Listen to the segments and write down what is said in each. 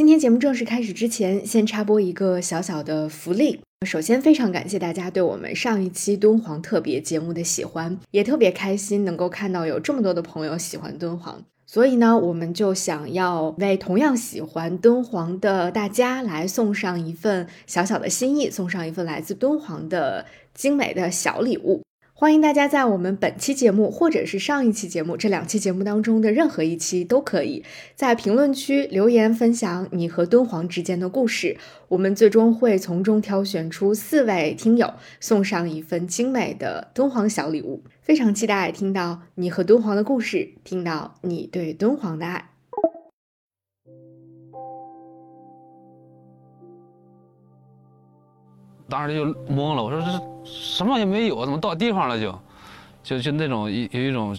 今天节目正式开始之前，先插播一个小小的福利。首先非常感谢大家对我们上一期敦煌特别节目的喜欢，也特别开心能够看到有这么多的朋友喜欢敦煌，所以呢我们就想要为同样喜欢敦煌的大家来送上一份小小的心意，送上一份来自敦煌的精美的小礼物。欢迎大家在我们本期节目或者是上一期节目这两期节目当中的任何一期都可以在评论区留言分享你和敦煌之间的故事，我们最终会从中挑选出4位听友送上一份精美的敦煌小礼物。非常期待听到你和敦煌的故事，听到你对敦煌的爱。当时就懵了，我说这什么也没有，怎么到地方了就那种有一种，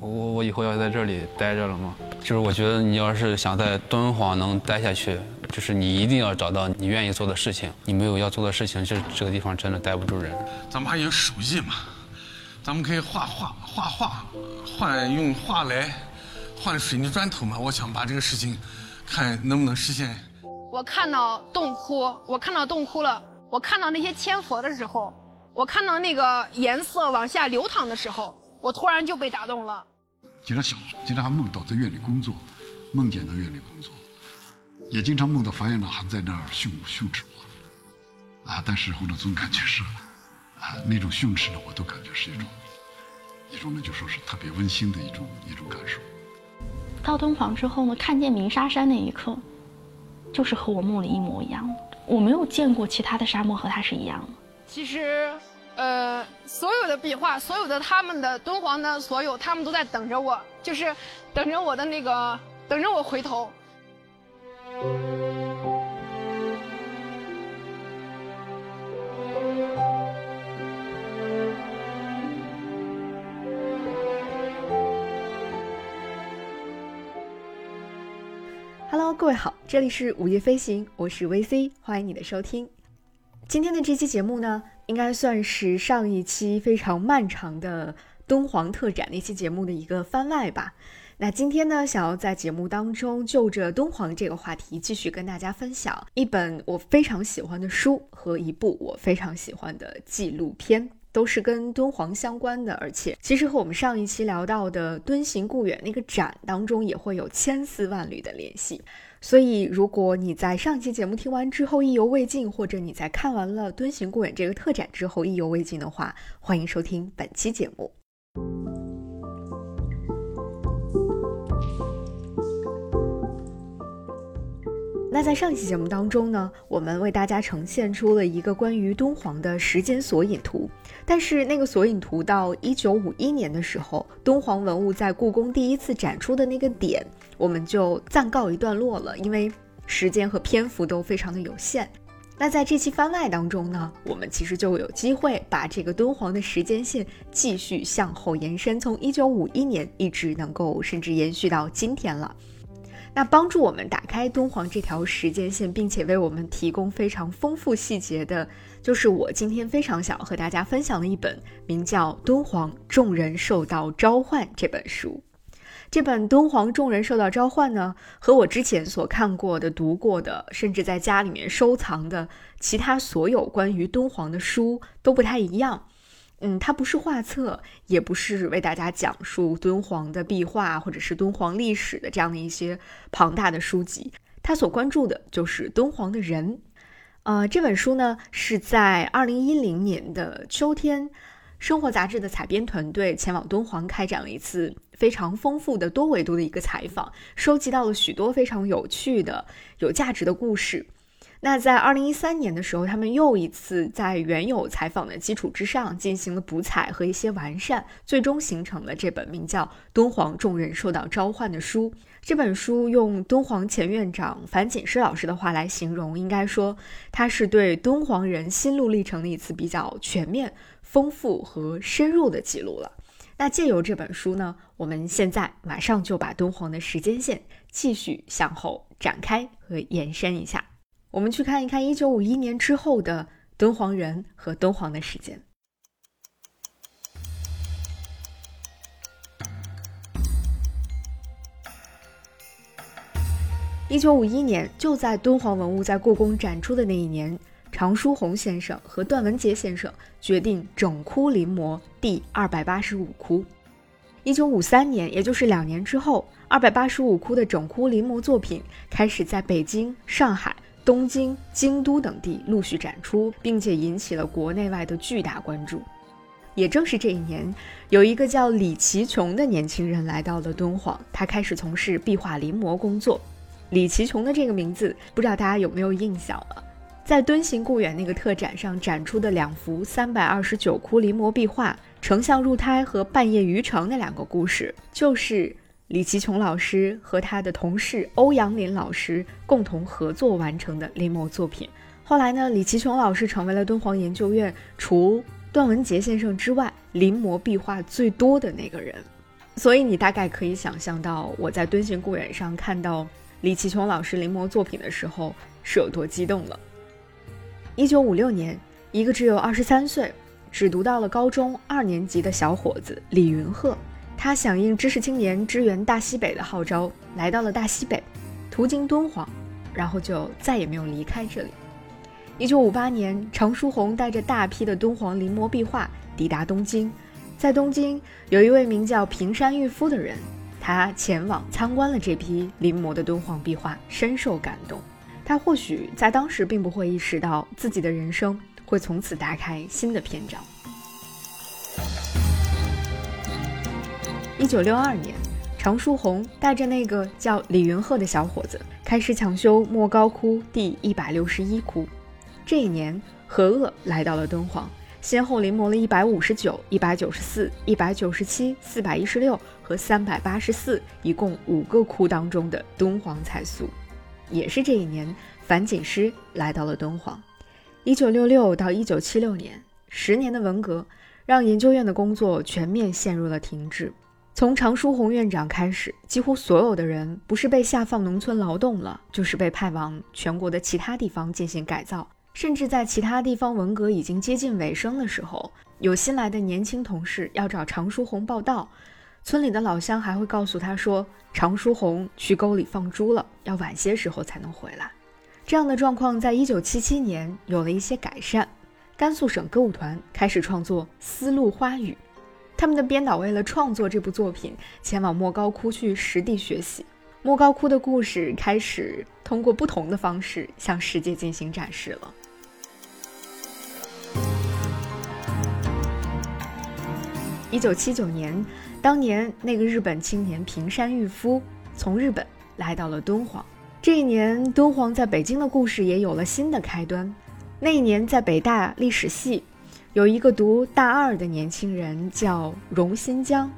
我以后要在这里待着了吗？就是我觉得你要是想在敦煌能待下去，就是你一定要找到你愿意做的事情，你没有要做的事情，这个地方真的待不住人。咱们还有手艺嘛，咱们可以画画，用画来换水泥砖头嘛。我想把这个事情看能不能实现。我看到洞窟，了。我看到那些千佛的时候，我看到那个颜色往下流淌的时候，我突然就被打动了。经常想，经常还梦到在院里工作，梦见在院里工作，也经常梦到法院长还在那儿训斥我，啊，但是后呢，总感觉是，啊，那种训斥呢，我都感觉是一种呢，就说是特别温馨的一种感受。到敦煌之后呢，看见鸣沙山那一刻，就是和我梦里一模一样的。我没有见过其他的沙漠和它是一样的。其实，所有的壁画，所有的他们的敦煌的所有，他们都在等着我，就是等着我的那个，等着我回头。Hello， 各位好，这里是午夜飞行，我是 VC， 欢迎你的收听。今天的这期节目呢，应该算是上一期非常漫长的敦煌特展那期节目的一个番外吧。那今天呢，想要在节目当中就着敦煌这个话题，继续跟大家分享一本我非常喜欢的书和一部我非常喜欢的纪录片。都是跟敦煌相关的，而且其实和我们上一期聊到的敦行故远那个展当中也会有千丝万缕的联系。所以如果你在上期节目听完之后意犹未尽，或者你在看完了敦行故远这个特展之后意犹未尽的话，欢迎收听本期节目。那在上期节目当中呢，我们为大家呈现出了一个关于敦煌的时间索引图，但是那个索引图到1951年的时候，敦煌文物在故宫第一次展出的那个点，我们就暂告一段落了，因为时间和篇幅都非常的有限。那在这期番外当中呢，我们其实就有机会把这个敦煌的时间线继续向后延伸，从1951年一直能够甚至延续到今天了。那帮助我们打开敦煌这条时间线，并且为我们提供非常丰富细节的，就是我今天非常想和大家分享的一本名叫《敦煌众人受到召唤》这本书。这本《敦煌众人受到召唤》呢，和我之前所看过的、读过的，甚至在家里面收藏的其他所有关于敦煌的书都不太一样。它不是画册，也不是为大家讲述敦煌的壁画或者是敦煌历史的这样的一些庞大的书籍，它所关注的就是敦煌的人。这本书呢是在2010年的秋天，生活杂志的采编团队前往敦煌开展了一次非常丰富的多维度的一个采访，收集到了许多非常有趣的、有价值的故事。那在2013年的时候，他们又一次在原有采访的基础之上进行了补采和一些完善，最终形成了这本名叫《敦煌众人受到召唤》的书。这本书用敦煌前院长樊锦诗老师的话来形容，应该说它是对敦煌人心路历程的一次比较全面、丰富和深入的记录了。那借由这本书呢，我们现在马上就把敦煌的时间线继续向后展开和延伸一下。我们去看一看1951年之后的敦煌人和敦煌的时间。1951年，就在敦煌文物在故宫展出的那一年，常书鸿先生和段文杰先生决定整窟临摹第285窟。1953年，也就是2年之后，285窟的整窟临摹作品开始在北京、上海、东京、京都等地陆续展出，并且引起了国内外的巨大关注。也正是这一年，有一个叫李奇琼的年轻人来到了敦煌，他开始从事壁画临摹工作。李奇琼的这个名字，不知道大家有没有印象了？在敦行故园那个特展上展出的2幅329窟临摹壁画《丞相入胎》和《半夜渔城》那2个故事，就是李奇琼老师和他的同事欧阳林老师共同合作完成的临摹作品。后来呢，李奇琼老师成为了敦煌研究院除段文杰先生之外临摹壁画最多的那个人。所以你大概可以想象到，我在敦行故园上看到李奇琼老师临摹作品的时候是有多激动了。1956年，一个只有23岁、只读到了高中2年级的小伙子李云鹤，他响应知识青年支援大西北的号召，来到了大西北，途经敦煌，然后就再也没有离开这里。1958年，常书鸿带着大批的敦煌临摹壁画抵达东京，在东京有一位名叫平山玉夫的人，他前往参观了这批临摹的敦煌壁画，深受感动。他或许在当时并不会意识到自己的人生会从此打开新的篇章。1962年，常书鸿带着那个叫李云鹤的小伙子开始抢修莫高窟第161窟。这一年，何鄂来到了敦煌，先后临摹了159、194、197、416和384，一共5个窟当中的敦煌彩塑。也是这一年，樊锦诗来到了敦煌。1966到1976年，10年的文革让研究院的工作全面陷入了停滞。从常书鸿院长开始，几乎所有的人不是被下放农村劳动了，就是被派往全国的其他地方进行改造。甚至在其他地方文革已经接近尾声的时候，有新来的年轻同事要找常书鸿报道，村里的老乡还会告诉他说，常书鸿去沟里放猪了，要晚些时候才能回来。这样的状况在1977年有了一些改善。甘肃省歌舞团开始创作《丝路花雨》，他们的编导为了创作这部作品，前往莫高窟去实地学习。莫高窟的故事开始通过不同的方式向世界进行展示了。1979年，当年那个日本青年平山玉夫从日本来到了敦煌。这一年，敦煌在北京的故事也有了新的开端。那一年，在北大历史系有一个读大2的年轻人叫荣新疆，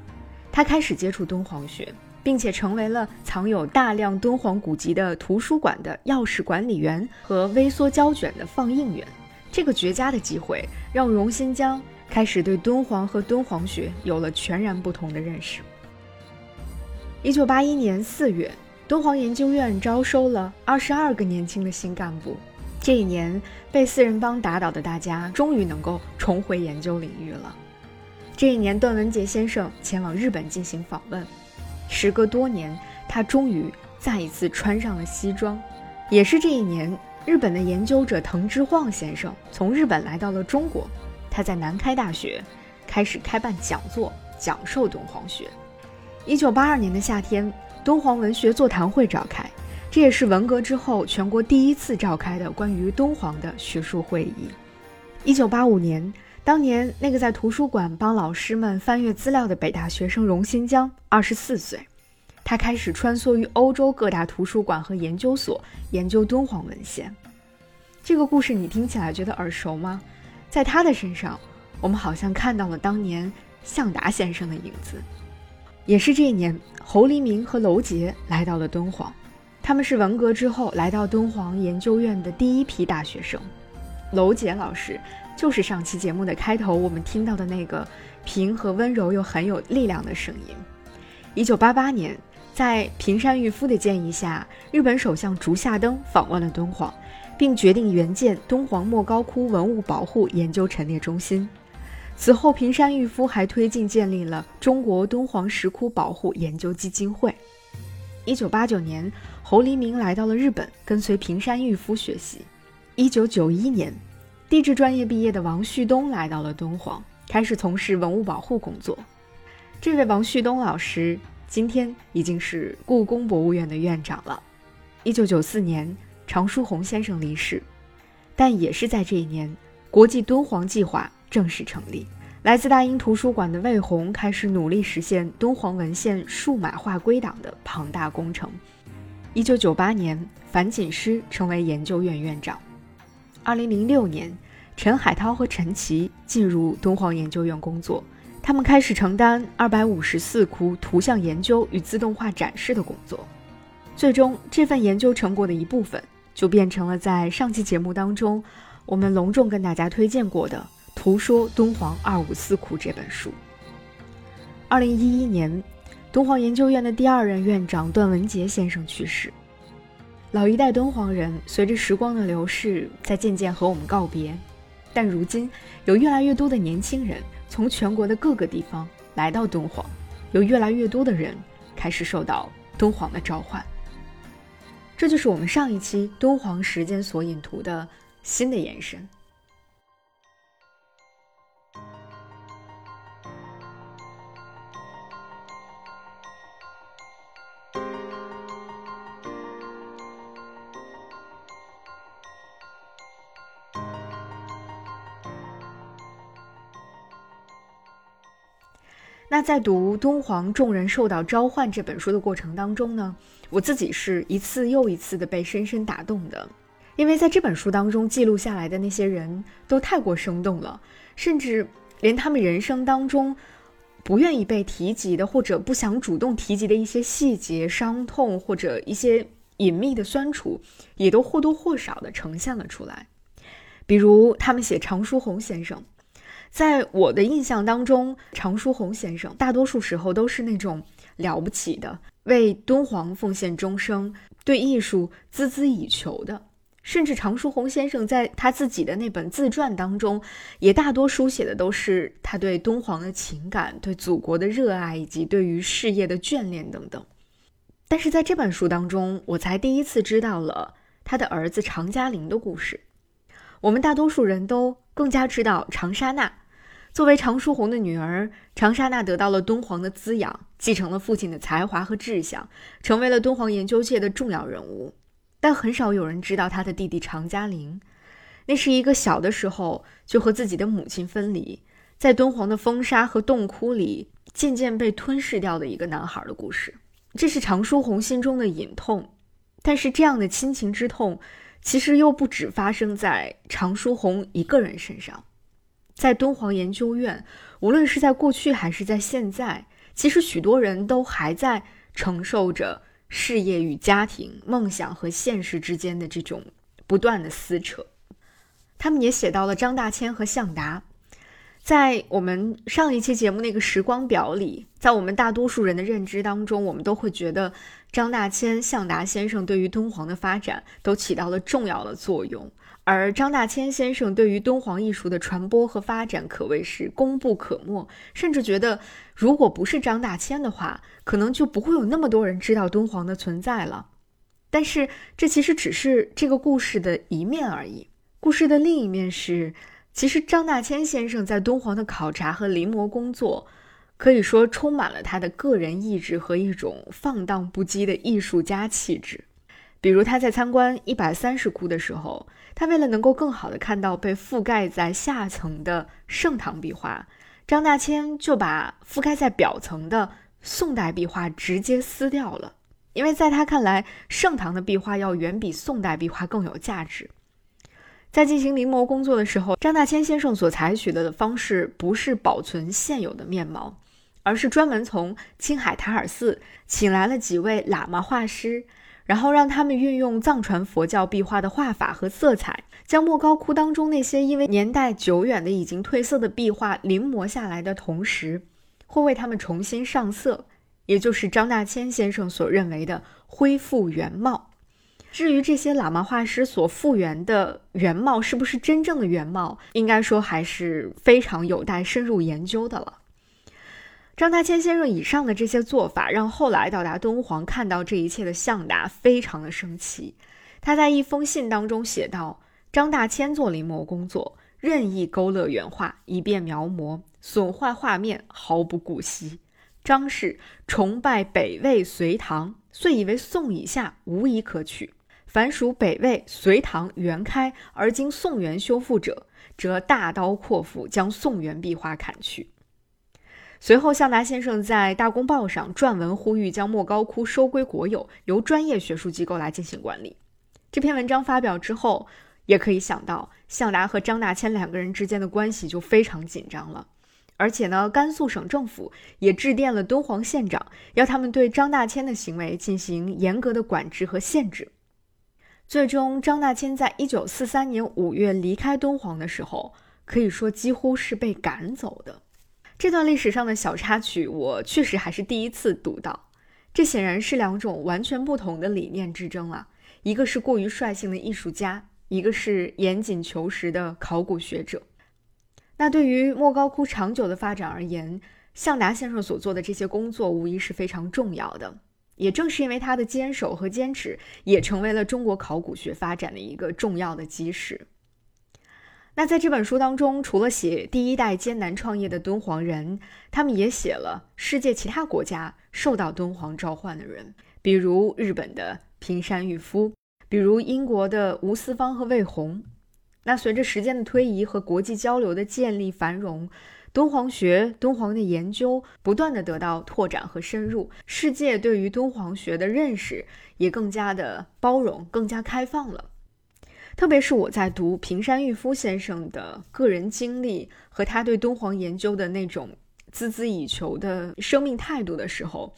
他开始接触敦煌学，并且成为了藏有大量敦煌古籍的图书馆的钥匙管理员和微缩胶卷的放映员。这个绝佳的机会让荣新疆开始对敦煌和敦煌学有了全然不同的认识。1981年4月，敦煌研究院招收了22个年轻的新干部。这一年，被四人帮打倒的大家终于能够重回研究领域了。这一年，段文杰先生前往日本进行访问，时隔多年，他终于再一次穿上了西装。也是这一年，日本的研究者藤之晃先生从日本来到了中国，他在南开大学开始开办讲座，讲授敦煌学。1982年的夏天，敦煌文学座谈会召开，这也是文革之后全国第一次召开的关于敦煌的学术会议。1985年，当年那个在图书馆帮老师们翻阅资料的北大学生荣新疆24岁，他开始穿梭于欧洲各大图书馆和研究所，研究敦煌文献。这个故事你听起来觉得耳熟吗？在他的身上，我们好像看到了当年向达先生的影子。也是这一年，侯黎明和娄杰来到了敦煌，他们是文革之后来到敦煌研究院的第一批大学生。娄杰老师就是上期节目的开头我们听到的那个平和温柔又很有力量的声音。1988年，在平山玉夫的建议下，日本首相竹下登访问了敦煌，并决定援建敦煌莫高窟文物保护研究陈列中心。此后，平山玉夫还推进建立了中国敦煌石窟保护研究基金会。1989年，侯黎明来到了日本，跟随平山裕夫学习。1991年，地质专业毕业的王旭东来到了敦煌，开始从事文物保护工作。这位王旭东老师今天已经是故宫博物院的院长了。1994年，常书鸿先生离世，但也是在这一年，国际敦煌计划正式成立。来自大英图书馆的魏宏开始努力实现敦煌文献数码化归档的庞大工程。1998年，樊锦诗成为研究院院长。2006年，陈海涛和陈琦进入敦煌研究院工作，他们开始承担254窟图像研究与自动化展示的工作。最终，这份研究成果的一部分就变成了在上期节目当中我们隆重跟大家推荐过的图说敦煌254窟这本书。2011年，敦煌研究院的第二任院长段文杰先生去世。老一代敦煌人随着时光的流逝在渐渐和我们告别，但如今有越来越多的年轻人从全国的各个地方来到敦煌，有越来越多的人开始受到敦煌的召唤。这就是我们上一期敦煌时间所引图的新的延伸。那在读《敦煌众人受到召唤》这本书的过程当中呢，我自己是一次又一次的被深深打动的，因为在这本书当中记录下来的那些人都太过生动了，甚至连他们人生当中不愿意被提及的或者不想主动提及的一些细节、伤痛或者一些隐秘的酸楚，也都或多或少的呈现了出来。比如他们写常书鸿先生，在我的印象当中，常书鸿先生大多数时候都是那种了不起的，为敦煌奉献终生，对艺术孜孜以求的。甚至常书鸿先生在他自己的那本自传当中，也大多书写的都是他对敦煌的情感、对祖国的热爱以及对于事业的眷恋等等。但是在这本书当中，我才第一次知道了他的儿子常嘉龄的故事。我们大多数人都更加知道常沙那，作为常书鸿的女儿，常沙那得到了敦煌的滋养，继承了父亲的才华和志向，成为了敦煌研究界的重要人物。但很少有人知道她的弟弟常嘉龄，那是一个小的时候就和自己的母亲分离，在敦煌的风沙和洞窟里渐渐被吞噬掉的一个男孩的故事。这是常书鸿心中的隐痛，但是这样的亲情之痛其实又不只发生在常书鸿一个人身上。在敦煌研究院，无论是在过去还是在现在，其实许多人都还在承受着事业与家庭、梦想和现实之间的这种不断的撕扯。他们也写到了张大千和向达。在我们上一期节目那个时光表里，在我们大多数人的认知当中，我们都会觉得张大千、向达先生对于敦煌的发展都起到了重要的作用，而张大千先生对于敦煌艺术的传播和发展可谓是功不可没，甚至觉得如果不是张大千的话，可能就不会有那么多人知道敦煌的存在了。但是这其实只是这个故事的一面而已。故事的另一面是，其实张大千先生在敦煌的考察和临摹工作可以说充满了他的个人意志和一种放荡不羁的艺术家气质。比如他在参观130窟的时候，他为了能够更好地看到被覆盖在下层的盛唐壁画，张大千就把覆盖在表层的宋代壁画直接撕掉了，因为在他看来，盛唐的壁画要远比宋代壁画更有价值。在进行临摹工作的时候，张大千先生所采取的方式不是保存现有的面貌，而是专门从青海塔尔寺请来了几位喇嘛画师，然后让他们运用藏传佛教壁画的画法和色彩，将莫高窟当中那些因为年代久远的已经褪色的壁画临摹下来的同时，会为他们重新上色，也就是张大千先生所认为的恢复原貌。至于这些喇嘛画师所复原的原貌是不是真正的原貌，应该说还是非常有待深入研究的了。张大千先生以上的这些做法，让后来到达敦煌看到这一切的向达非常的生气。他在一封信当中写道：张大千做临摹工作，任意勾勒原画，以便描摹，损坏画面，毫不顾惜。张氏崇拜北魏隋唐，遂以为宋以下无一可取。凡属北魏隋唐元开而经宋元修复者，则大刀阔斧将宋元壁画砍去。随后向达先生在大公报上撰文呼吁将莫高窟收归国有，由专业学术机构来进行管理。这篇文章发表之后，也可以想到向达和张大千两个人之间的关系就非常紧张了。而且呢，甘肃省政府也致电了敦煌县长，要他们对张大千的行为进行严格的管制和限制。最终张大千在1943年5月离开敦煌的时候，可以说几乎是被赶走的。这段历史上的小插曲我确实还是第一次读到，这显然是两种完全不同的理念之争啊，一个是过于率性的艺术家，一个是严谨求实的考古学者。那对于莫高窟长久的发展而言，向达先生所做的这些工作无疑是非常重要的，也正是因为他的坚守和坚持，也成为了中国考古学发展的一个重要的基石。那在这本书当中，除了写第一代艰难创业的敦煌人，他们也写了世界其他国家受到敦煌召唤的人，比如日本的平山郁夫，比如英国的吴思芳和魏宏。那随着时间的推移和国际交流的建立繁荣，敦煌学、敦煌的研究不断地得到拓展和深入，世界对于敦煌学的认识也更加的包容，更加开放了。特别是我在读平山郁夫先生的个人经历和他对敦煌研究的那种孜孜以求的生命态度的时候，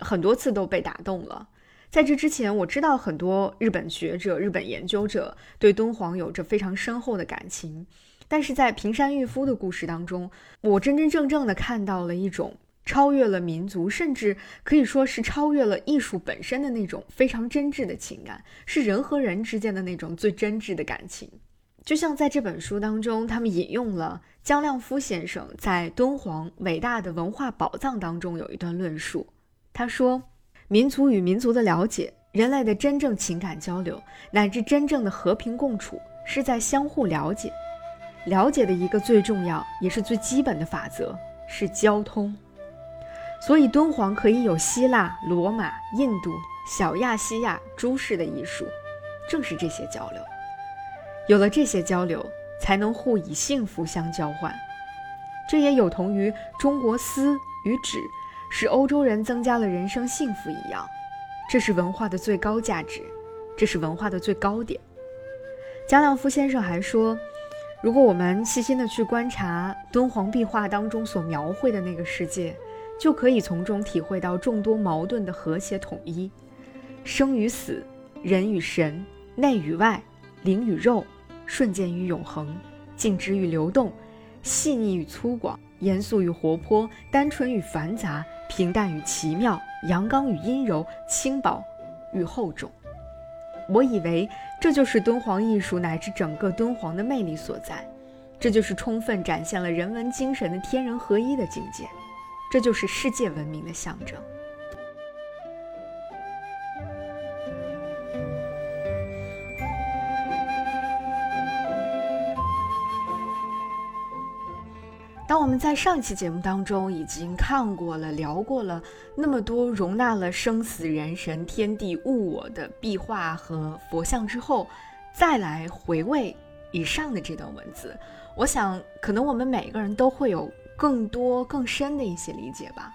很多次都被打动了。在这之前，我知道很多日本学者、日本研究者对敦煌有着非常深厚的感情，但是在平山郁夫的故事当中，我真真正正地看到了一种超越了民族，甚至可以说是超越了艺术本身的那种非常真挚的情感，是人和人之间的那种最真挚的感情。就像在这本书当中，他们引用了姜亮夫先生在敦煌伟大的文化宝藏当中有一段论述，他说：民族与民族的了解，人类的真正情感交流，乃至真正的和平共处，是在相互了解。了解的一个最重要也是最基本的法则是交通。所以敦煌可以有希腊、罗马、印度、小亚细亚诸式的艺术，正是这些交流。有了这些交流，才能互以幸福相交换。这也有同于中国丝与纸使欧洲人增加了人生幸福一样，这是文化的最高价值，这是文化的最高点。姜亮夫先生还说，如果我们细心地去观察敦煌壁画当中所描绘的那个世界，就可以从中体会到众多矛盾的和谐统一，生与死，人与神，内与外，灵与肉，瞬间与永恒，静止与流动，细腻与粗犷，严肃与活泼，单纯与繁杂，平淡与奇妙，阳刚与阴柔，轻薄与厚重。我以为这就是敦煌艺术乃至整个敦煌的魅力所在，这就是充分展现了人文精神的天人合一的境界，这就是世界文明的象征。当我们在上一期节目当中已经看过了、聊过了那么多容纳了生死、人神、天地、物我的壁画和佛像之后，再来回味以上的这段文字，我想可能我们每个人都会有更多更深的一些理解吧。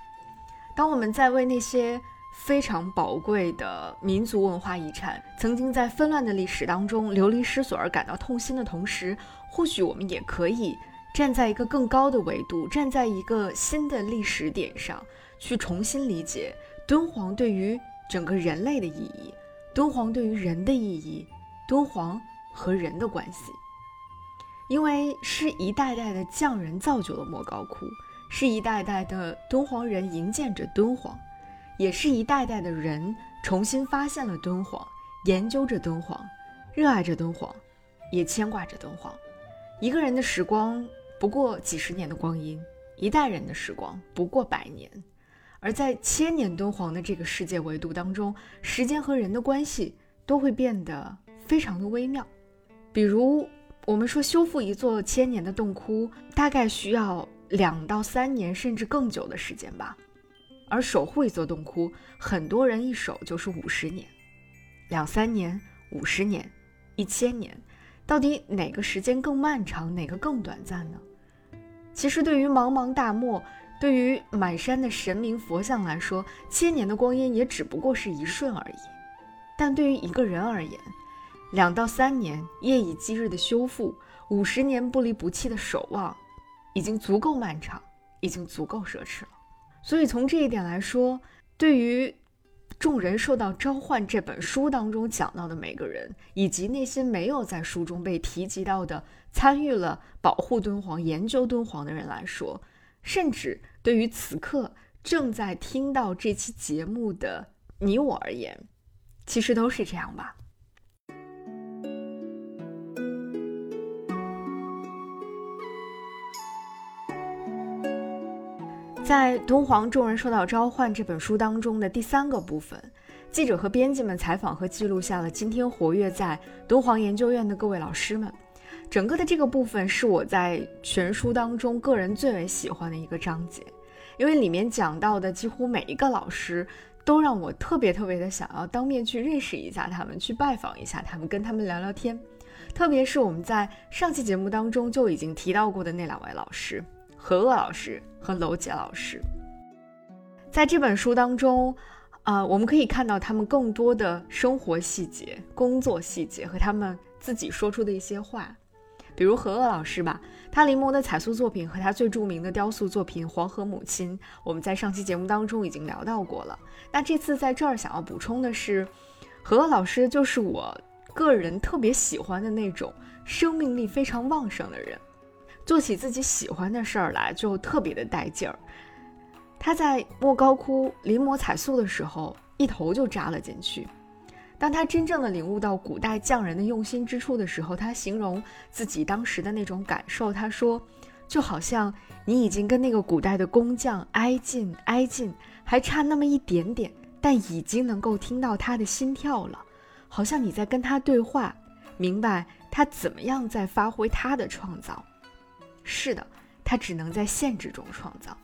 当我们在为那些非常宝贵的民族文化遗产曾经在纷乱的历史当中流离失所而感到痛心的同时，或许我们也可以站在一个更高的维度，站在一个新的历史点上，去重新理解敦煌对于整个人类的意义，敦煌对于人的意义，敦煌和人的关系。因为是一代代的匠人造就了莫高窟，是一代代的敦煌人营建着敦煌，也是一代代的人重新发现了敦煌，研究着敦煌，热爱着敦煌，也牵挂着敦煌。一个人的时光不过几十年的光阴，一代人的时光不过100年，而在千年敦煌的这个世界维度当中，时间和人的关系都会变得非常的微妙。比如我们说修复一座1000年的洞窟大概需要2到3年甚至更久的时间吧，而守护一座洞窟，很多人一守就是50年、2、3年、50年、1000年，到底哪个时间更漫长，哪个更短暂呢？其实对于茫茫大漠，对于满山的神明佛像来说，1000年的光阴也只不过是一瞬而已。但对于一个人而言，2到3年夜以继日的修复，50年不离不弃的守望，已经足够漫长，已经足够奢侈了。所以从这一点来说，对于众人受到召唤这本书当中讲到的每个人，以及那些没有在书中被提及到的参与了保护敦煌、研究敦煌的人来说，甚至对于此刻正在听到这期节目的你我而言，其实都是这样吧。在《敦煌众人受到召唤》这本书当中的第3个部分，记者和编辑们采访和记录下了今天活跃在敦煌研究院的各位老师们。整个的这个部分是我在全书当中个人最为喜欢的一个章节，因为里面讲到的几乎每一个老师都让我特别的想要当面去认识一下他们，去拜访一下他们，跟他们聊聊天。特别是我们在上期节目当中就已经提到过的那2位老师，何鄂老师和娄杰老师。在这本书当中我们可以看到他们更多的生活细节、工作细节和他们自己说出的一些话。比如何鄂老师吧，他临摹的彩塑作品和他最著名的雕塑作品《黄河母亲》，我们在上期节目当中已经聊到过了。那这次在这儿想要补充的是，何鄂老师就是我个人特别喜欢的那种生命力非常旺盛的人，做起自己喜欢的事儿来就特别的带劲儿。他在莫高窟临摹彩塑的时候，一头就扎了进去。当他真正的领悟到古代匠人的用心之处的时候，他形容自己当时的那种感受，他说就好像你已经跟那个古代的工匠挨近，还差那么一点点，但已经能够听到他的心跳了，好像你在跟他对话，明白他怎么样在发挥他的创造。是的，他只能在限制中创造。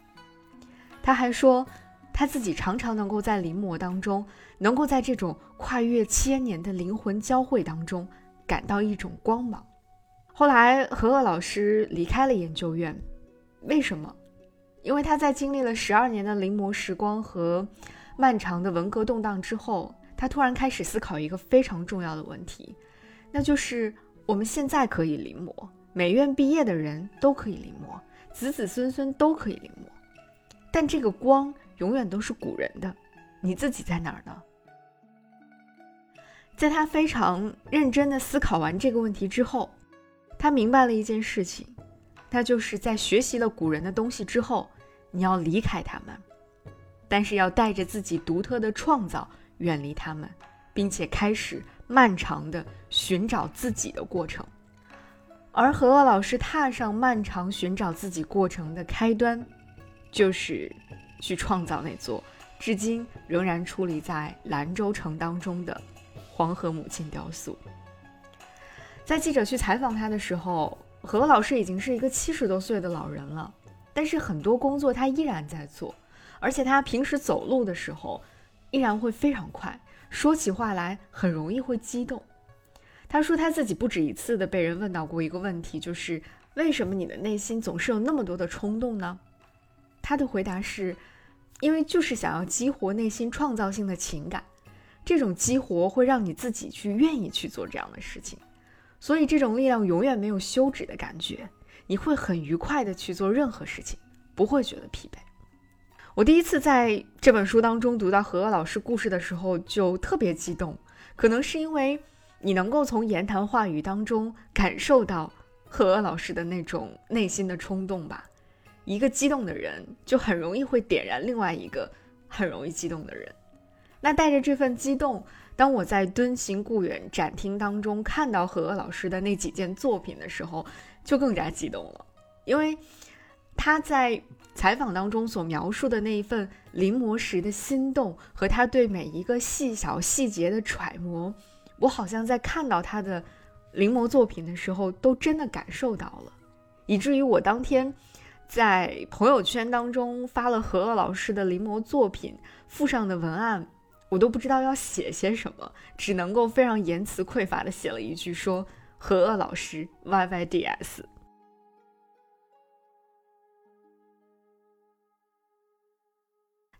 他还说他自己常常能够在临摹当中，能够在这种跨越1000年的灵魂交汇当中感到一种光芒。后来何鄂老师离开了研究院，为什么？因为他在经历了12年的临摹时光和漫长的文革动荡之后，他突然开始思考一个非常重要的问题，那就是我们现在可以临摹，美院毕业的人都可以临摹，子子孙孙都可以临摹，但这个光永远都是古人的，你自己在哪儿呢？在他非常认真地思考完这个问题之后，他明白了一件事情，那就是在学习了古人的东西之后，你要离开他们，但是要带着自己独特的创造远离他们，并且开始漫长的寻找自己的过程。而何鄂老师踏上漫长寻找自己过程的开端，就是去创造那座至今仍然矗立在兰州城当中的黄河母亲雕塑。在记者去采访他的时候，何鄂老师已经是一个70多岁的老人了，但是很多工作他依然在做，而且他平时走路的时候依然会非常快，说起话来很容易会激动。他说他自己不止一次的被人问到过一个问题，就是为什么你的内心总是有那么多的冲动呢？他的回答是，因为就是想要激活内心创造性的情感，这种激活会让你自己去愿意去做这样的事情，所以这种力量永远没有休止的感觉，你会很愉快的去做任何事情，不会觉得疲惫。我第一次在这本书当中读到何鄂老师故事的时候就特别激动，可能是因为你能够从言谈话语当中感受到何鄂老师的那种内心的冲动吧。一个激动的人就很容易会点燃另外一个很容易激动的人。那带着这份激动，当我在敦行故园展厅当中看到何鄂老师的那几件作品的时候，就更加激动了。因为他在采访当中所描述的那一份临摹时的心动和他对每一个细小细节的揣摩，我好像在看到他的临摹作品的时候都真的感受到了，以至于我当天在朋友圈当中发了何鄂老师的临摹作品附上的文案，我都不知道要写些什么，只能够非常言辞匮乏的写了一句说何鄂老师 YYDS。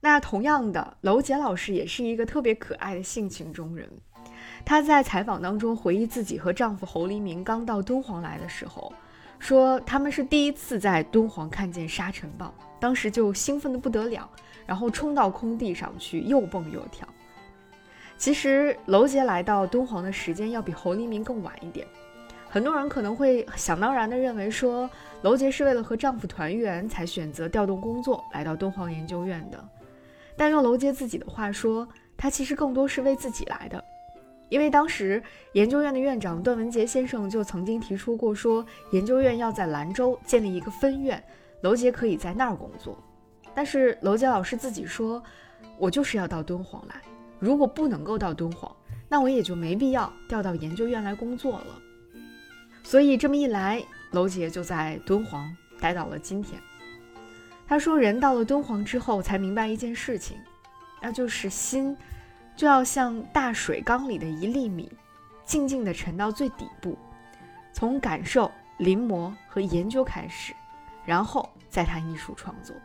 那同样的，娄杰老师也是一个特别可爱的性情中人，她在采访当中回忆自己和丈夫侯黎明刚到敦煌来的时候，说他们是第一次在敦煌看见沙尘暴，当时就兴奋得不得了，然后冲到空地上去又蹦又跳。其实娄杰来到敦煌的时间要比侯黎明更晚一点，很多人可能会想当然地认为说娄杰是为了和丈夫团圆才选择调动工作来到敦煌研究院的，但用娄杰自己的话说，她其实更多是为自己来的。因为当时研究院的院长段文杰先生就曾经提出过说研究院要在兰州建立一个分院，娄杰可以在那儿工作，但是娄杰老师自己说，我就是要到敦煌来，如果不能够到敦煌，那我也就没必要调到研究院来工作了。所以这么一来，娄杰就在敦煌待到了今天。他说人到了敦煌之后才明白一件事情，那就是心就要像大水缸里的一粒米，静静地沉到最底部，从感受、临摹和研究开始，然后再谈艺术创作。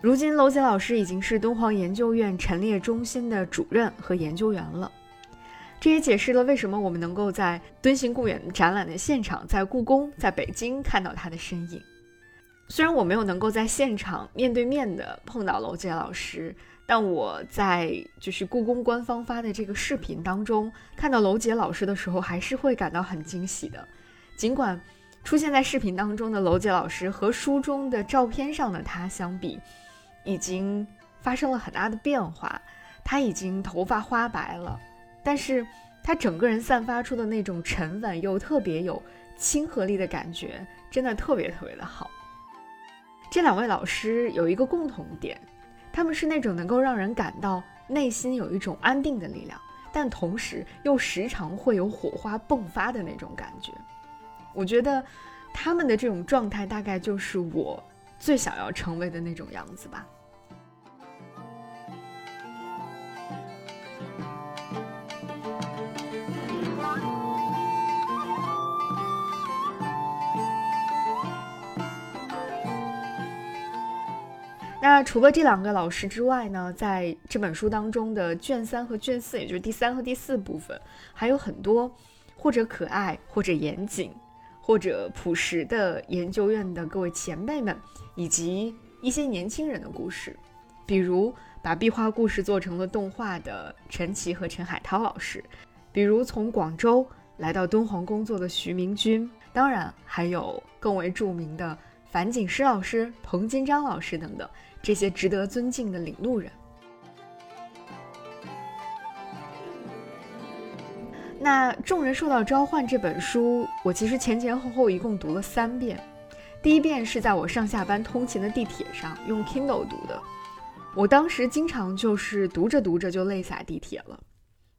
如今娄杰老师已经是敦煌研究院陈列中心的主任和研究员了，这也解释了为什么我们能够在敦行故远展览的现场，在故宫，在北京看到他的身影。虽然我没有能够在现场面对面的碰到娄杰老师，但我在就是故宫官方发的这个视频当中看到娄杰老师的时候，还是会感到很惊喜的。尽管出现在视频当中的娄杰老师和书中的照片上的他相比已经发生了很大的变化，他已经头发花白了，但是他整个人散发出的那种沉稳又特别有亲和力的感觉真的特别特别的好。这两位老师有一个共同点，他们是那种能够让人感到内心有一种安定的力量，但同时又时常会有火花迸发的那种感觉。我觉得他们的这种状态大概就是我最想要成为的那种样子吧。那除了这两个老师之外呢，在这本书当中的卷3和卷4，也就是第3和第4部分，还有很多或者可爱或者严谨或者朴实的研究院的各位前辈们以及一些年轻人的故事，比如把壁画故事做成了动画的陈琦和陈海涛老师，比如从广州来到敦煌工作的徐明君，当然还有更为著名的樊锦诗老师、彭金章老师等等这些值得尊敬的领路人。那《众人受到召唤》这本书，我其实前前后后一共读了3遍。第一遍是在我上下班通勤的地铁上用 Kindle 读的，我当时经常就是读着读着就泪洒地铁了。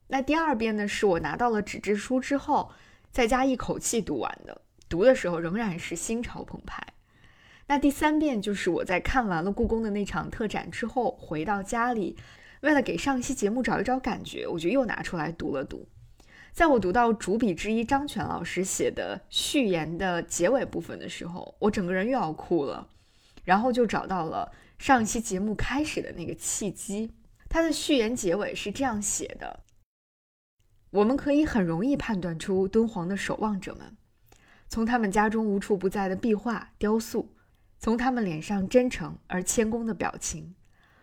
那第二遍呢，是我拿到了纸质书之后再加一口气读完的，读的时候仍然是心潮澎湃。那第3遍就是我在看完了故宫的那场特展之后回到家里，为了给上一期节目找一找感觉，我就又拿出来读了读。在我读到主笔之一张全老师写的序言的结尾部分的时候，我整个人又要哭了，然后就找到了上一期节目开始的那个契机。他的序言结尾是这样写的：我们可以很容易判断出敦煌的守望者们，从他们家中无处不在的壁画、雕塑，从他们脸上真诚而谦恭的表情，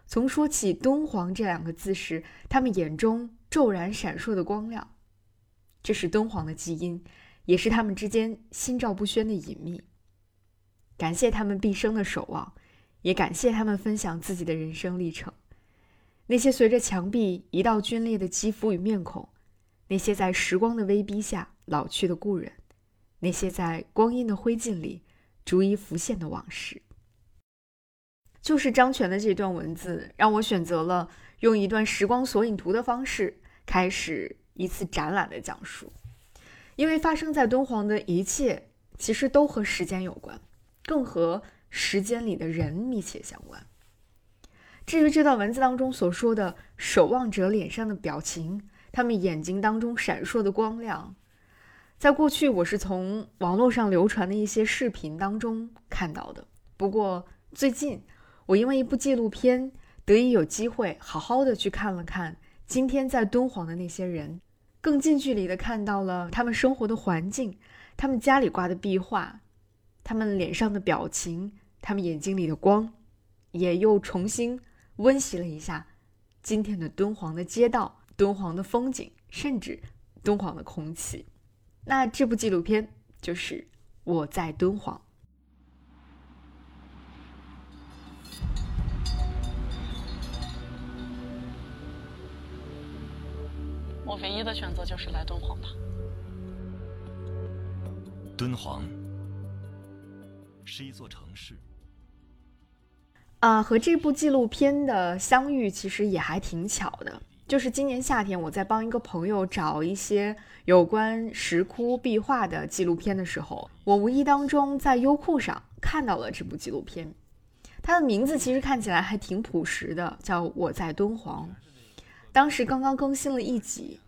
从说起敦煌这两个字时他们眼中骤然闪烁的光亮，这是敦煌的基因，也是他们之间心照不宣的隐秘。感谢他们毕生的守望，也感谢他们分享自己的人生历程，那些随着墙壁一道皲裂的肌肤与面孔，那些在时光的威逼下老去的故人，那些在光阴的灰烬里逐一浮现的往事。就是张全的这段文字让我选择了用一段时光索引图的方式开始一次展览的讲述，因为发生在敦煌的一切其实都和时间有关，更和时间里的人密切相关。至于这段文字当中所说的守望者脸上的表情，他们眼睛当中闪烁的光亮，在过去我是从网络上流传的一些视频当中看到的。不过最近我因为一部纪录片得以有机会好好的去看了看今天在敦煌的那些人，更近距离的看到了他们生活的环境，他们家里挂的壁画，他们脸上的表情，他们眼睛里的光，也又重新温习了一下今天的敦煌的街道，敦煌的风景，甚至敦煌的空气。那这部纪录片就是《我在敦煌》。我唯一的选择就是来敦煌吧。敦煌是一座城市。和这部纪录片的相遇其实也还挺巧的，就是今年夏天我在帮一个朋友找一些有关石窟壁画的纪录片的时候，我无意当中在优酷上看到了这部纪录片。它的名字其实看起来还挺朴实的，叫《我在敦煌》，当时刚刚更新了一集。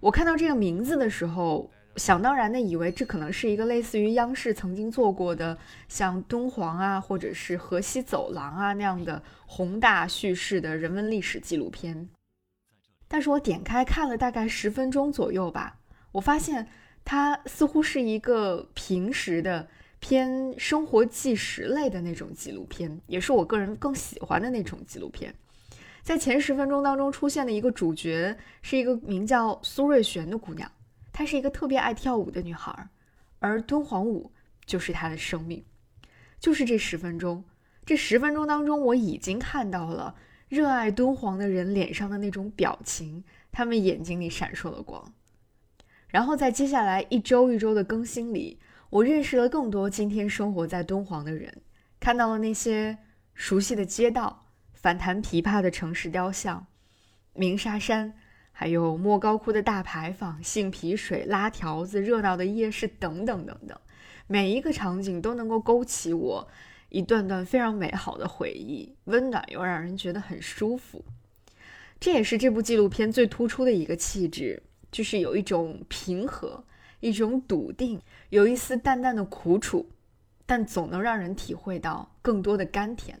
我看到这个名字的时候，想当然的以为这可能是一个类似于央视曾经做过的像敦煌啊或者是河西走廊啊那样的宏大叙事的人文历史纪录片。但是我点开看了大概10分钟左右吧，我发现它似乎是一个平时的偏生活纪实类的那种纪录片，也是我个人更喜欢的那种纪录片。在前10分钟当中出现的一个主角是一个名叫苏瑞璇的姑娘，她是一个特别爱跳舞的女孩，而敦煌舞就是她的生命。就是这十分钟当中，我已经看到了热爱敦煌的人脸上的那种表情，他们眼睛里闪烁了光。然后在接下来一周的更新里，我认识了更多今天生活在敦煌的人，看到了那些熟悉的街道，反弹琵琶的城市雕像，鸣沙山，还有莫高窟的大牌坊、杏皮水、拉条子、热闹的夜市等等，每一个场景都能够勾起我一段段非常美好的回忆，温暖又让人觉得很舒服。这也是这部纪录片最突出的一个气质，就是有一种平和，一种笃定，有一丝淡淡的苦楚，但总能让人体会到更多的甘甜。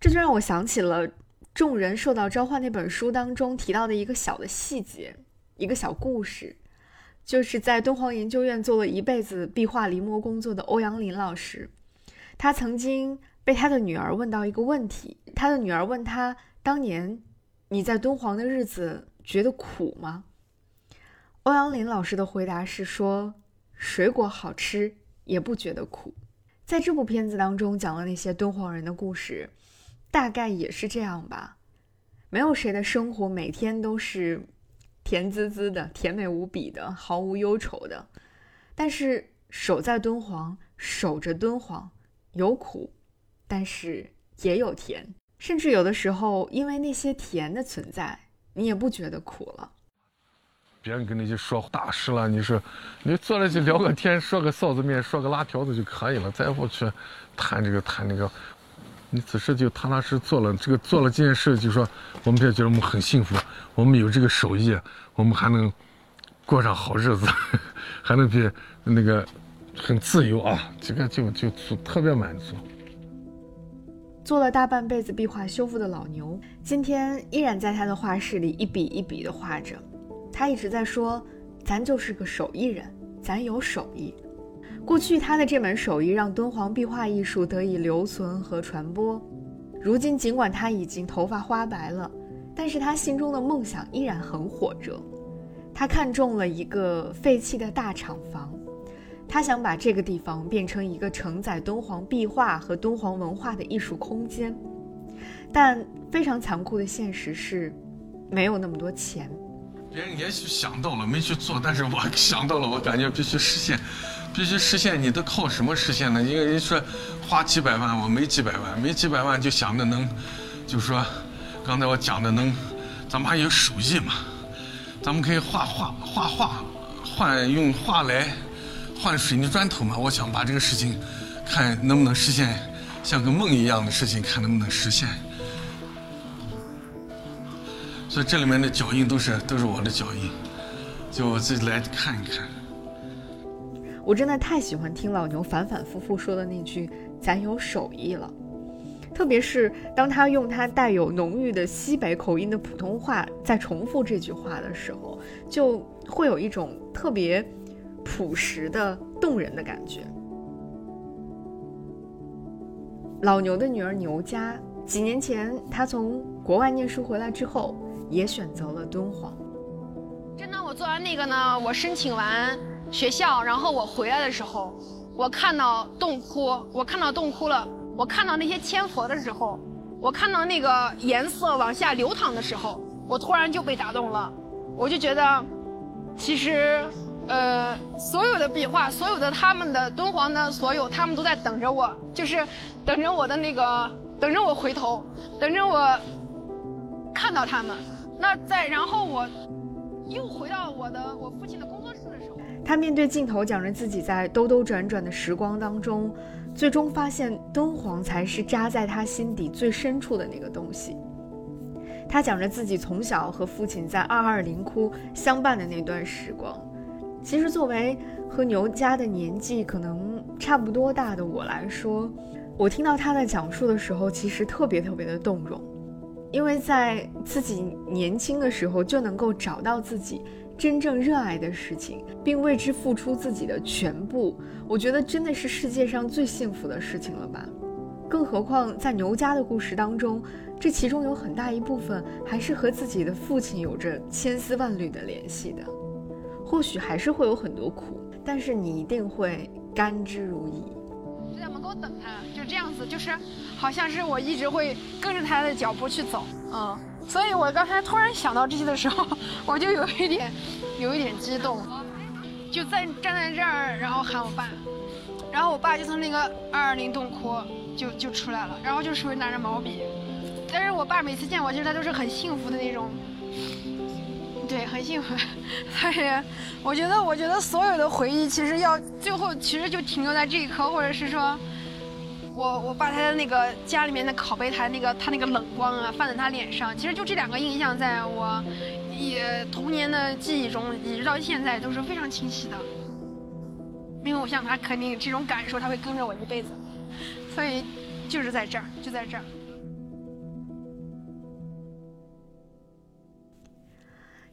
这就让我想起了《众人受到召唤》那本书当中提到的一个小的细节，一个小故事，就是在敦煌研究院做了一辈子壁画临摹工作的欧阳林老师。他曾经被他的女儿问到一个问题，他的女儿问他，当年你在敦煌的日子觉得苦吗？欧阳林老师的回答是说，水果好吃也不觉得苦。在这部片子当中讲了那些敦煌人的故事，大概也是这样吧。没有谁的生活每天都是甜滋滋的，甜美无比的，毫无忧愁的，但是守在敦煌，守着敦煌，有苦但是也有甜，甚至有的时候因为那些甜的存在，你也不觉得苦了。别人跟你去说大师了，你说你坐着去聊个天，说个臊子面，说个拉条子就可以了，再不去谈这个谈那个，你此时就踏踏实做了这件事，就说我们这觉得我们很幸福，我们有这个手艺，我们还能过上好日子，还能比那个很自由啊，这个就特别满足。做了大半辈子壁画修复的老牛，今天依然在他的画室里一笔一笔的画着。他一直在说，咱就是个手艺人，咱有手艺。过去他的这门手艺让敦煌壁画艺术得以留存和传播，如今尽管他已经头发花白了，但是他心中的梦想依然很火热。他看中了一个废弃的大厂房，他想把这个地方变成一个承载敦煌壁画和敦煌文化的艺术空间，但非常残酷的现实是没有那么多钱。别人也许想到了没去做，但是我想到了，我感觉必须实现。必须实现，你都靠什么实现呢？一个人说花几百万，我没几百万，没几百万就想着能，就说刚才我讲的能，咱们还有手艺嘛，咱们可以用画来换水泥砖头嘛。我想把这个事情看能不能实现，像个梦一样的事情，看能不能实现。所以这里面的脚印都是我的脚印，就我自己来看一看。我真的太喜欢听老牛反反复复说的那句“咱有手艺了”，特别是当他用他带有浓郁的西北口音的普通话在重复这句话的时候，就会有一种特别朴实的动人的感觉。老牛的女儿牛佳，几年前她从国外念书回来之后，也选择了敦煌。真的，我做完那个呢，我申请完学校，然后我回来的时候，我看到洞窟，我看到洞窟了，我看到那些千佛的时候，我看到那个颜色往下流淌的时候，我突然就被打动了。我就觉得其实所有的壁画，所有的他们的敦煌的所有，他们都在等着我，就是等着我的那个，等着我回头，等着我看到他们。那再然后我又回到我父亲的工作室的时候，他面对镜头讲着自己在兜兜转转的时光当中，最终发现敦煌才是扎在他心底最深处的那个东西。他讲着自己从小和父亲在220窟相伴的那段时光。其实作为和牛家的年纪可能差不多大的我来说，我听到他的讲述的时候，其实特别特别的动容，因为在自己年轻的时候就能够找到自己真正热爱的事情，并为之付出自己的全部，我觉得真的是世界上最幸福的事情了吧。更何况在牛家的故事当中，这其中有很大一部分还是和自己的父亲有着千丝万缕的联系的。或许还是会有很多苦，但是你一定会甘之如饴。就在门口等他，就这样子，就是好像是我一直会跟着他的脚步去走，所以我刚才突然想到这些的时候，我就有一点激动，就站在这儿，然后喊我爸，然后我爸就从那个220洞窟就出来了，然后就手里拿着毛笔。但是我爸每次见我，其实他都是很幸福的那种，对，很幸福。所以我觉得所有的回忆其实最后其实就停留在这一刻，或者是说我爸他的那个家里面的拷贝台，他那个冷光啊，泛在他脸上，其实就这两个印象，在我也童年的记忆中，一直到现在都是非常清晰的。因为我想他肯定这种感受，他会跟着我一辈子，所以就是在这儿，就在这儿。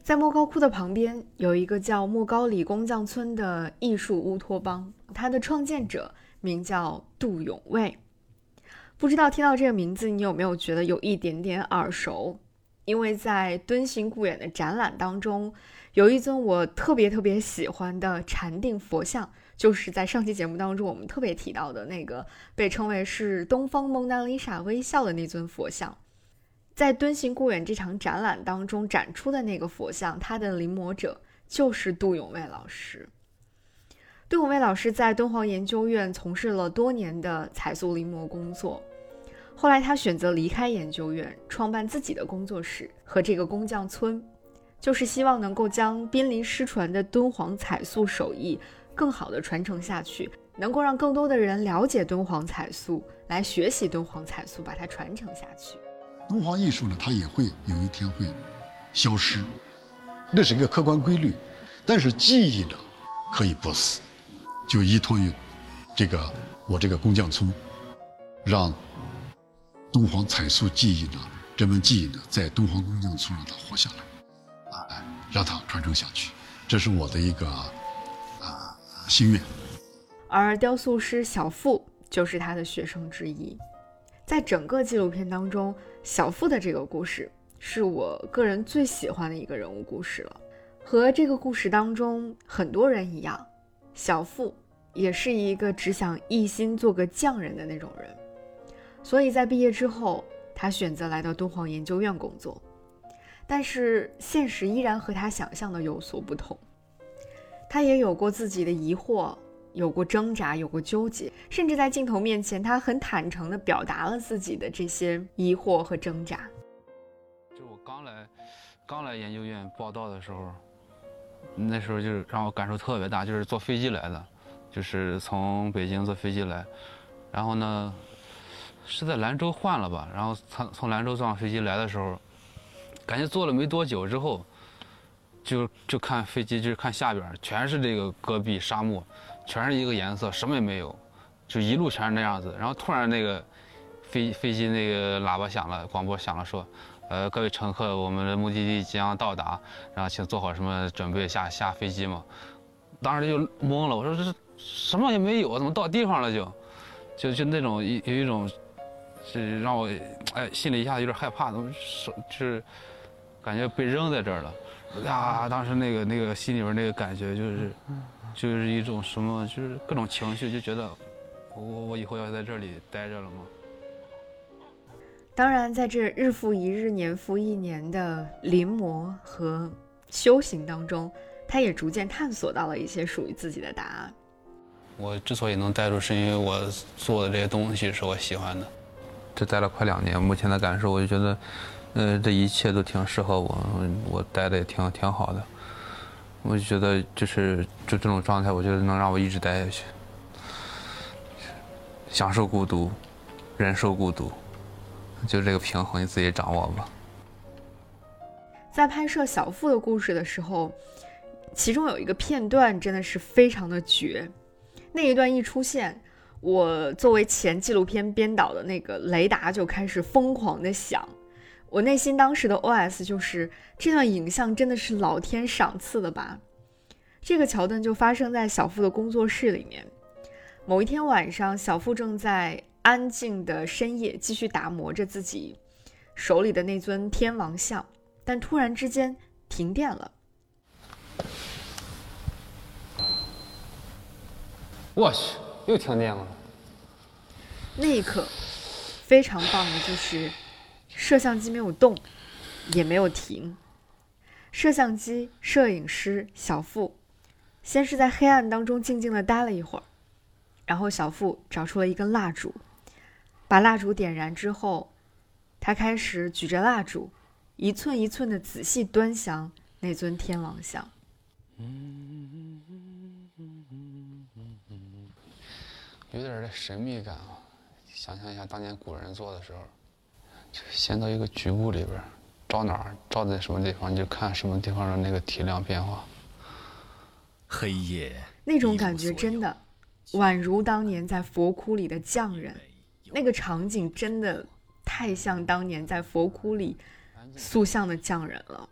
在莫高窟的旁边有一个叫莫高里工匠村的艺术乌托邦，它的创建者名叫杜永卫。不知道听到这个名字，你有没有觉得有一点点耳熟？因为在敦行故远的展览当中，有一尊我特别特别喜欢的禅定佛像，就是在上期节目当中我们特别提到的那个被称为是东方蒙娜丽莎微笑的那尊佛像。在敦行故远这场展览当中展出的那个佛像，它的临摹者就是杜永卫老师。杜永卫老师在敦煌研究院从事了多年的彩塑临摹工作，后来他选择离开研究院，创办自己的工作室和这个工匠村，就是希望能够将濒临失传的敦煌彩塑手艺更好的传承下去，能够让更多的人了解敦煌彩塑，来学习敦煌彩塑，把它传承下去。敦煌艺术呢，它也会有一天会消失，那是一个客观规律，但是记忆呢可以不死，就依托于我这个工匠村，让敦煌彩塑技艺呢，这门技艺呢，在敦煌工匠村让它活下来，让它传承下去，这是我的一个心愿。而雕塑师小付就是他的学生之一。在整个纪录片当中，小付的这个故事是我个人最喜欢的一个人物故事了。和这个故事当中很多人一样，小付也是一个只想一心做个匠人的那种人，所以在毕业之后，他选择来到敦煌研究院工作。但是现实依然和他想象的有所不同，他也有过自己的疑惑，有过挣扎，有过纠结，甚至在镜头面前他很坦诚地表达了自己的这些疑惑和挣扎。就是我刚来研究院报道的时候，那时候就是让我感受特别大，就是坐飞机来的，就是从北京坐飞机来，然后呢是在兰州换了吧，然后从兰州坐上飞机来的时候，感觉坐了没多久之后就看飞机，就是看下边全是这个戈壁沙漠，全是一个颜色，什么也没有，就一路全是那样子。然后突然那个飞机那个喇叭响了，广播响了，说各位乘客，我们的目的地即将到达，然后请做好什么准备，下飞机嘛。当时就懵了，我说这是什么也没有，怎么到地方了？就那种有一种是让我心里一下有点害怕，就是感觉被扔在这儿了。啊，当时那个心里边那个感觉就是一种什么，就是各种情绪，就觉得我以后要在这里待着了吗？当然，在这日复一日、年复一年的临摹和修行当中，他也逐渐探索到了一些属于自己的答案。我之所以能待住，是因为我做的这些东西是我喜欢的。这待了快2年，目前的感受，我就觉得，这一切都挺适合我，我待的也挺好的。我就觉得就这种状态，我觉得能让我一直待下去，享受孤独，忍受孤独。就这个平衡你自己掌握吧。在拍摄小富的故事的时候，其中有一个片段真的是非常的绝，那一段一出现，我作为前纪录片编导的那个雷达就开始疯狂的响，我内心当时的 OS 就是这段影像真的是老天赏赐的吧。这个桥段就发生在小富的工作室里面，某一天晚上，小富正在安静的深夜继续打磨着自己手里的那尊天王像，但突然之间停电了。我去，又停电了。那一刻非常棒的就是摄像机没有动也没有停，摄像机、摄影师、小富先是在黑暗当中静静的待了一会儿，然后小富找出了一根蜡烛，把蜡烛点燃之后，他开始举着蜡烛，一寸一寸的仔细端详那尊天王像。有点神秘感啊！想象一下当年古人做的时候，就先到一个局部里边，照哪儿照在什么地方，你就看什么地方的那个体量变化。黑夜那种感觉真的宛如当年在佛窟里的匠人，那个场景真的太像当年在佛窟里塑像的匠人了。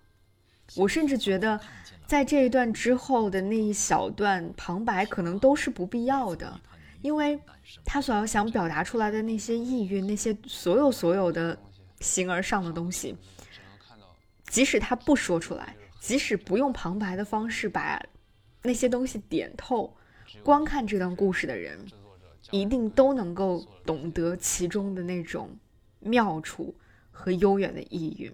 我甚至觉得在这一段之后的那一小段旁白可能都是不必要的，因为他所要想表达出来的那些意蕴，那些所有的形而上的东西，即使他不说出来，即使不用旁白的方式把那些东西点透，观看这段故事的人一定都能够懂得其中的那种妙处和悠远的意蕴。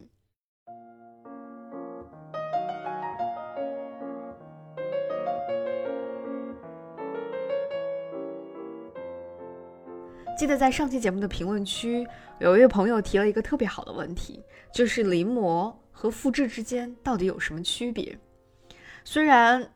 记得在上期节目的评论区，有一位朋友提了一个特别好的问题，就是临摹和复制之间到底有什么区别。虽然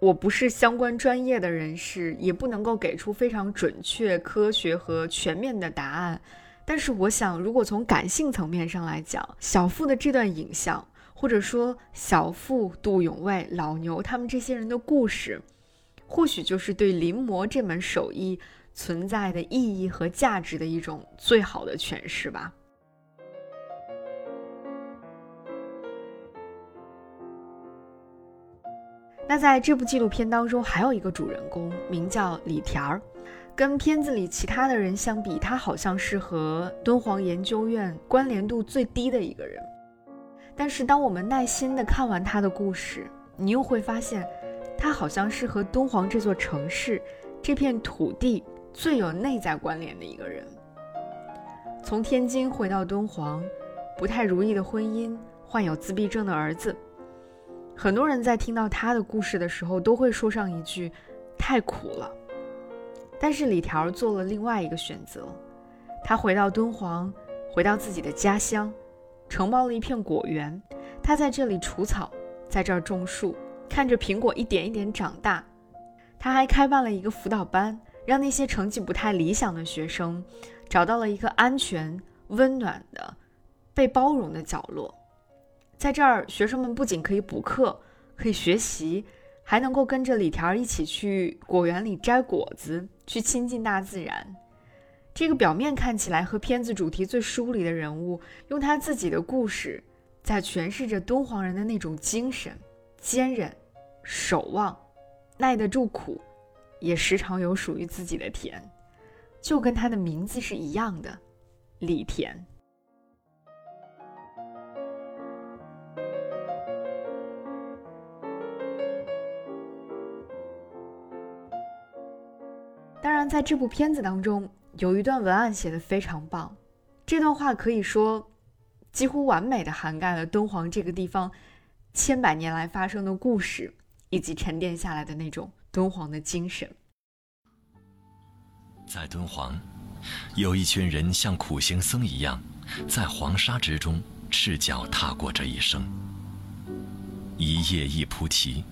我不是相关专业的人士，也不能够给出非常准确、科学和全面的答案，但是我想，如果从感性层面上来讲，小富的这段影像，或者说小富、杜永卫、老牛他们这些人的故事，或许就是对临摹这门手艺存在的意义和价值的一种最好的诠释吧。那在这部纪录片当中还有一个主人公名叫李田儿，跟片子里其他的人相比，他好像是和敦煌研究院关联度最低的一个人，但是当我们耐心的看完他的故事，你又会发现他好像是和敦煌这座城市、这片土地最有内在关联的一个人。从天津回到敦煌，不太如意的婚姻，患有自闭症的儿子，很多人在听到他的故事的时候都会说上一句，太苦了。但是李条做了另外一个选择，他回到敦煌，回到自己的家乡，承包了一片果园，他在这里除草，在这儿种树，看着苹果一点一点长大。他还开办了一个辅导班，让那些成绩不太理想的学生找到了一个安全、温暖的、被包容的角落。在这儿，学生们不仅可以补课，可以学习，还能够跟着李条一起去果园里摘果子，去亲近大自然。这个表面看起来和片子主题最疏离的人物，用他自己的故事在诠释着敦煌人的那种精神，坚韧、守望、耐得住苦，也时常有属于自己的甜，就跟他的名字是一样的，李甜。当然，在这部片子当中有一段文案写得非常棒，这段话可以说几乎完美地涵盖了敦煌这个地方千百年来发生的故事，以及沉淀下来的那种敦煌的精神。在敦煌，有一群人像苦行僧一样，在黄沙之中赤脚踏过这一生，一叶一菩提，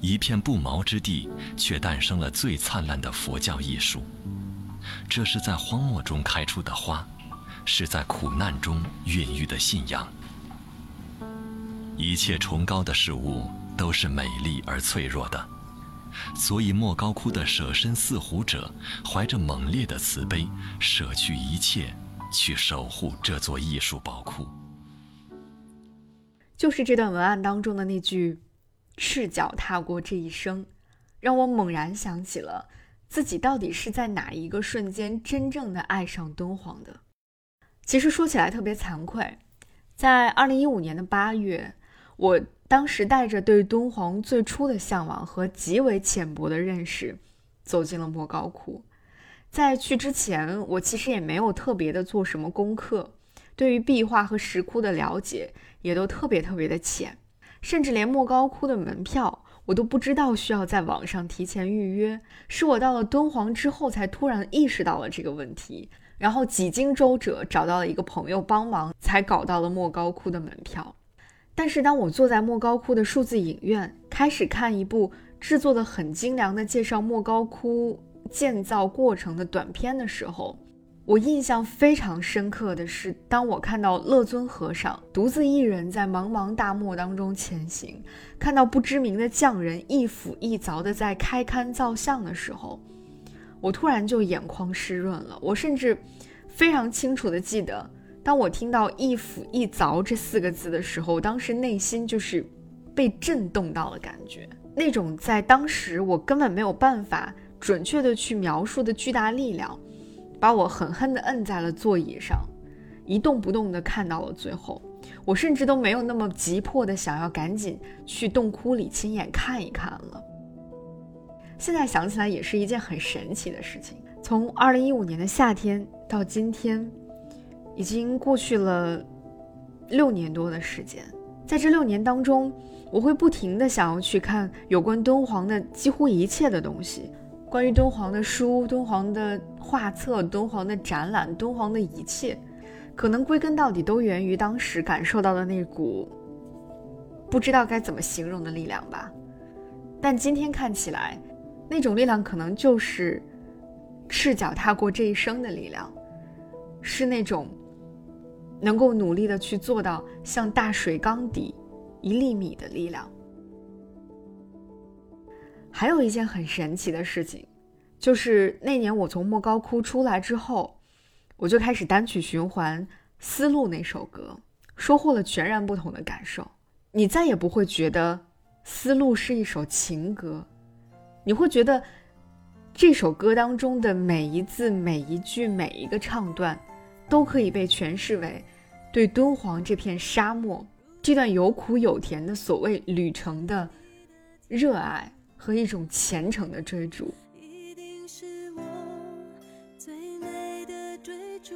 一片不毛之地，却诞生了最灿烂的佛教艺术。这是在荒漠中开出的花，是在苦难中孕育的信仰。一切崇高的事物都是美丽而脆弱的，所以莫高窟的舍身饲虎者怀着猛烈的慈悲，舍去一切去守护这座艺术宝库。就是这段文案当中的那句赤脚踏过这一生，让我猛然想起了自己到底是在哪一个瞬间真正的爱上敦煌的。其实说起来特别惭愧，在2015年的8月，我当时带着对敦煌最初的向往和极为浅薄的认识走进了莫高窟。在去之前，我其实也没有特别的做什么功课，对于壁画和石窟的了解也都特别的浅，甚至连莫高窟的门票我都不知道需要在网上提前预约，是我到了敦煌之后才突然意识到了这个问题，然后几经周折找到了一个朋友帮忙，才搞到了莫高窟的门票。但是当我坐在莫高窟的数字影院，开始看一部制作的很精良的介绍莫高窟建造过程的短片的时候，我印象非常深刻的是，当我看到乐尊和尚独自一人在茫茫大漠当中前行，看到不知名的匠人一斧一凿的在开龛造像的时候，我突然就眼眶湿润了。我甚至非常清楚的记得，当我听到一斧一凿这4个字的时候，当时内心就是被震动到了感觉，那种在当时我根本没有办法准确的去描述的巨大力量，把我狠狠地摁在了座椅上，一动不动地看到了最后。我甚至都没有那么急迫的想要赶紧去洞窟里亲眼看一看了。现在想起来也是一件很神奇的事情，从2015年的夏天到今天已经过去了6年多的时间，在这6年当中，我会不停地想要去看有关敦煌的几乎一切的东西，关于敦煌的书、敦煌的画册、敦煌的展览、敦煌的一切，可能归根到底都源于当时感受到的那股不知道该怎么形容的力量吧。但今天看起来，那种力量可能就是赤脚踏过这一生的力量，是那种能够努力的去做到像大水缸底1厘米的力量。还有一件很神奇的事情，就是那年我从莫高窟出来之后，我就开始单曲循环《丝路》那首歌，收获了全然不同的感受。你再也不会觉得《丝路》是一首情歌，你会觉得这首歌当中的每一字每一句每一个唱段都可以被诠释为对敦煌这片沙漠，这段有苦有甜的所谓旅程的热爱和一种虔诚的追逐。一定是我最美的追逐。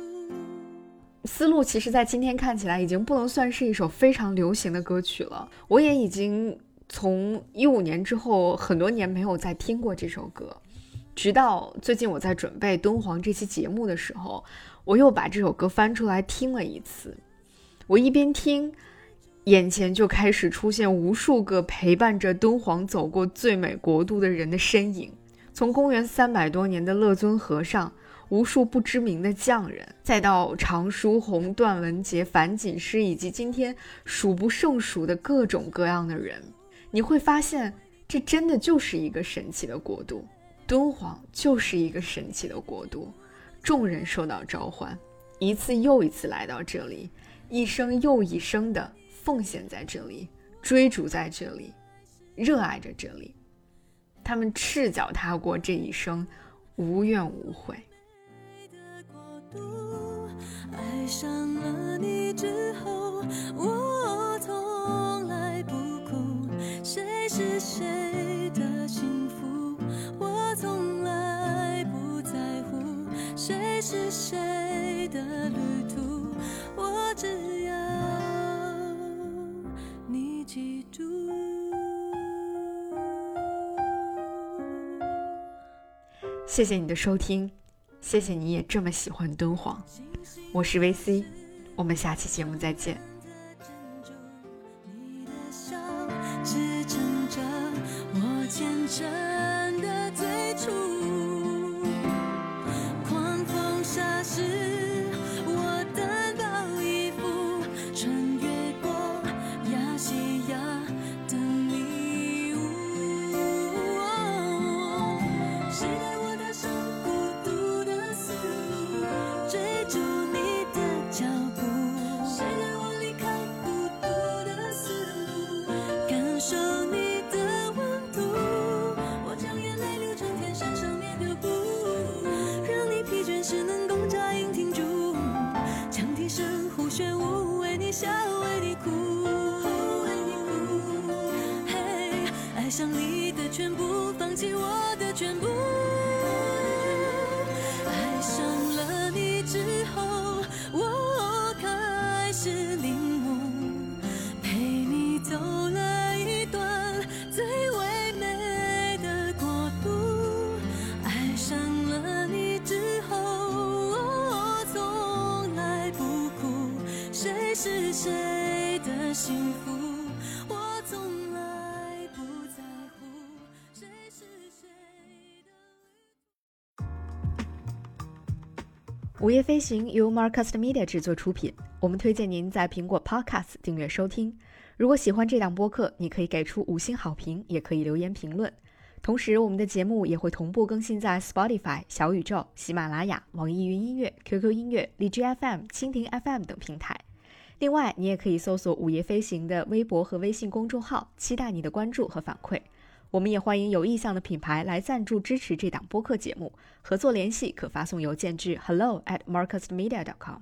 丝路其实在今天看起来已经不能算是一首非常流行的歌曲了，我也已经从15年之后很多年没有再听过这首歌，直到最近我在准备敦煌这期节目的时候，我又把这首歌翻出来听了一次。我一边听，眼前就开始出现无数个陪伴着敦煌走过最美国度的人的身影，从公元300多年的乐尊和尚，无数不知名的匠人，再到常书鸿、段文杰、樊锦诗，以及今天数不胜数的各种各样的人。你会发现，这真的就是一个神奇的国度，敦煌就是一个神奇的国度。众人受到召唤，一次又一次来到这里，一生又一生的奉献在这里，追逐在这里，热爱着这里，他们赤脚踏过这一生，无怨无悔。爱上了你之后，我从来不哭，谁是谁的幸福我从来不在乎，谁是谁的旅途我只要你记住。谢谢你的收听，谢谢你也这么喜欢敦煌。我是 VC， 我们下期节目再见。你的手支撑着我前程的最初，狂风沙石我单薄衣服，穿越过亚细亚的迷雾，谁带我踏上孤独的丝路，追逐你的脚步，谁带我离开孤独的丝路，感受你的温度，我将眼泪流成天山上面的湖，让你疲倦时能够扎营停驻，羌笛声胡旋舞，为你笑为你哭，嘿，爱上你的全部，放弃我的全部，爱上了你之后，我开始领悟，陪你走了一段最唯美的国度。爱上了你之后，我从来不哭，谁是谁的幸福，我从来不在乎，谁是谁的。午夜飞行由 Marcast Media 制作出品，我们推荐您在苹果 Podcast 订阅收听。如果喜欢这档播客，你可以给出5星好评，也可以留言评论。同时，我们的节目也会同步更新在 Spotify、小宇宙、喜马拉雅、网易云音乐、QQ 音乐、荔枝 FM、蜻蜓 FM 等平台。另外，你也可以搜索“午夜飞行”的微博和微信公众号，期待你的关注和反馈。我们也欢迎有意向的品牌来赞助支持这档播客节目，合作联系可发送邮件至 hello@marcastmedia.com。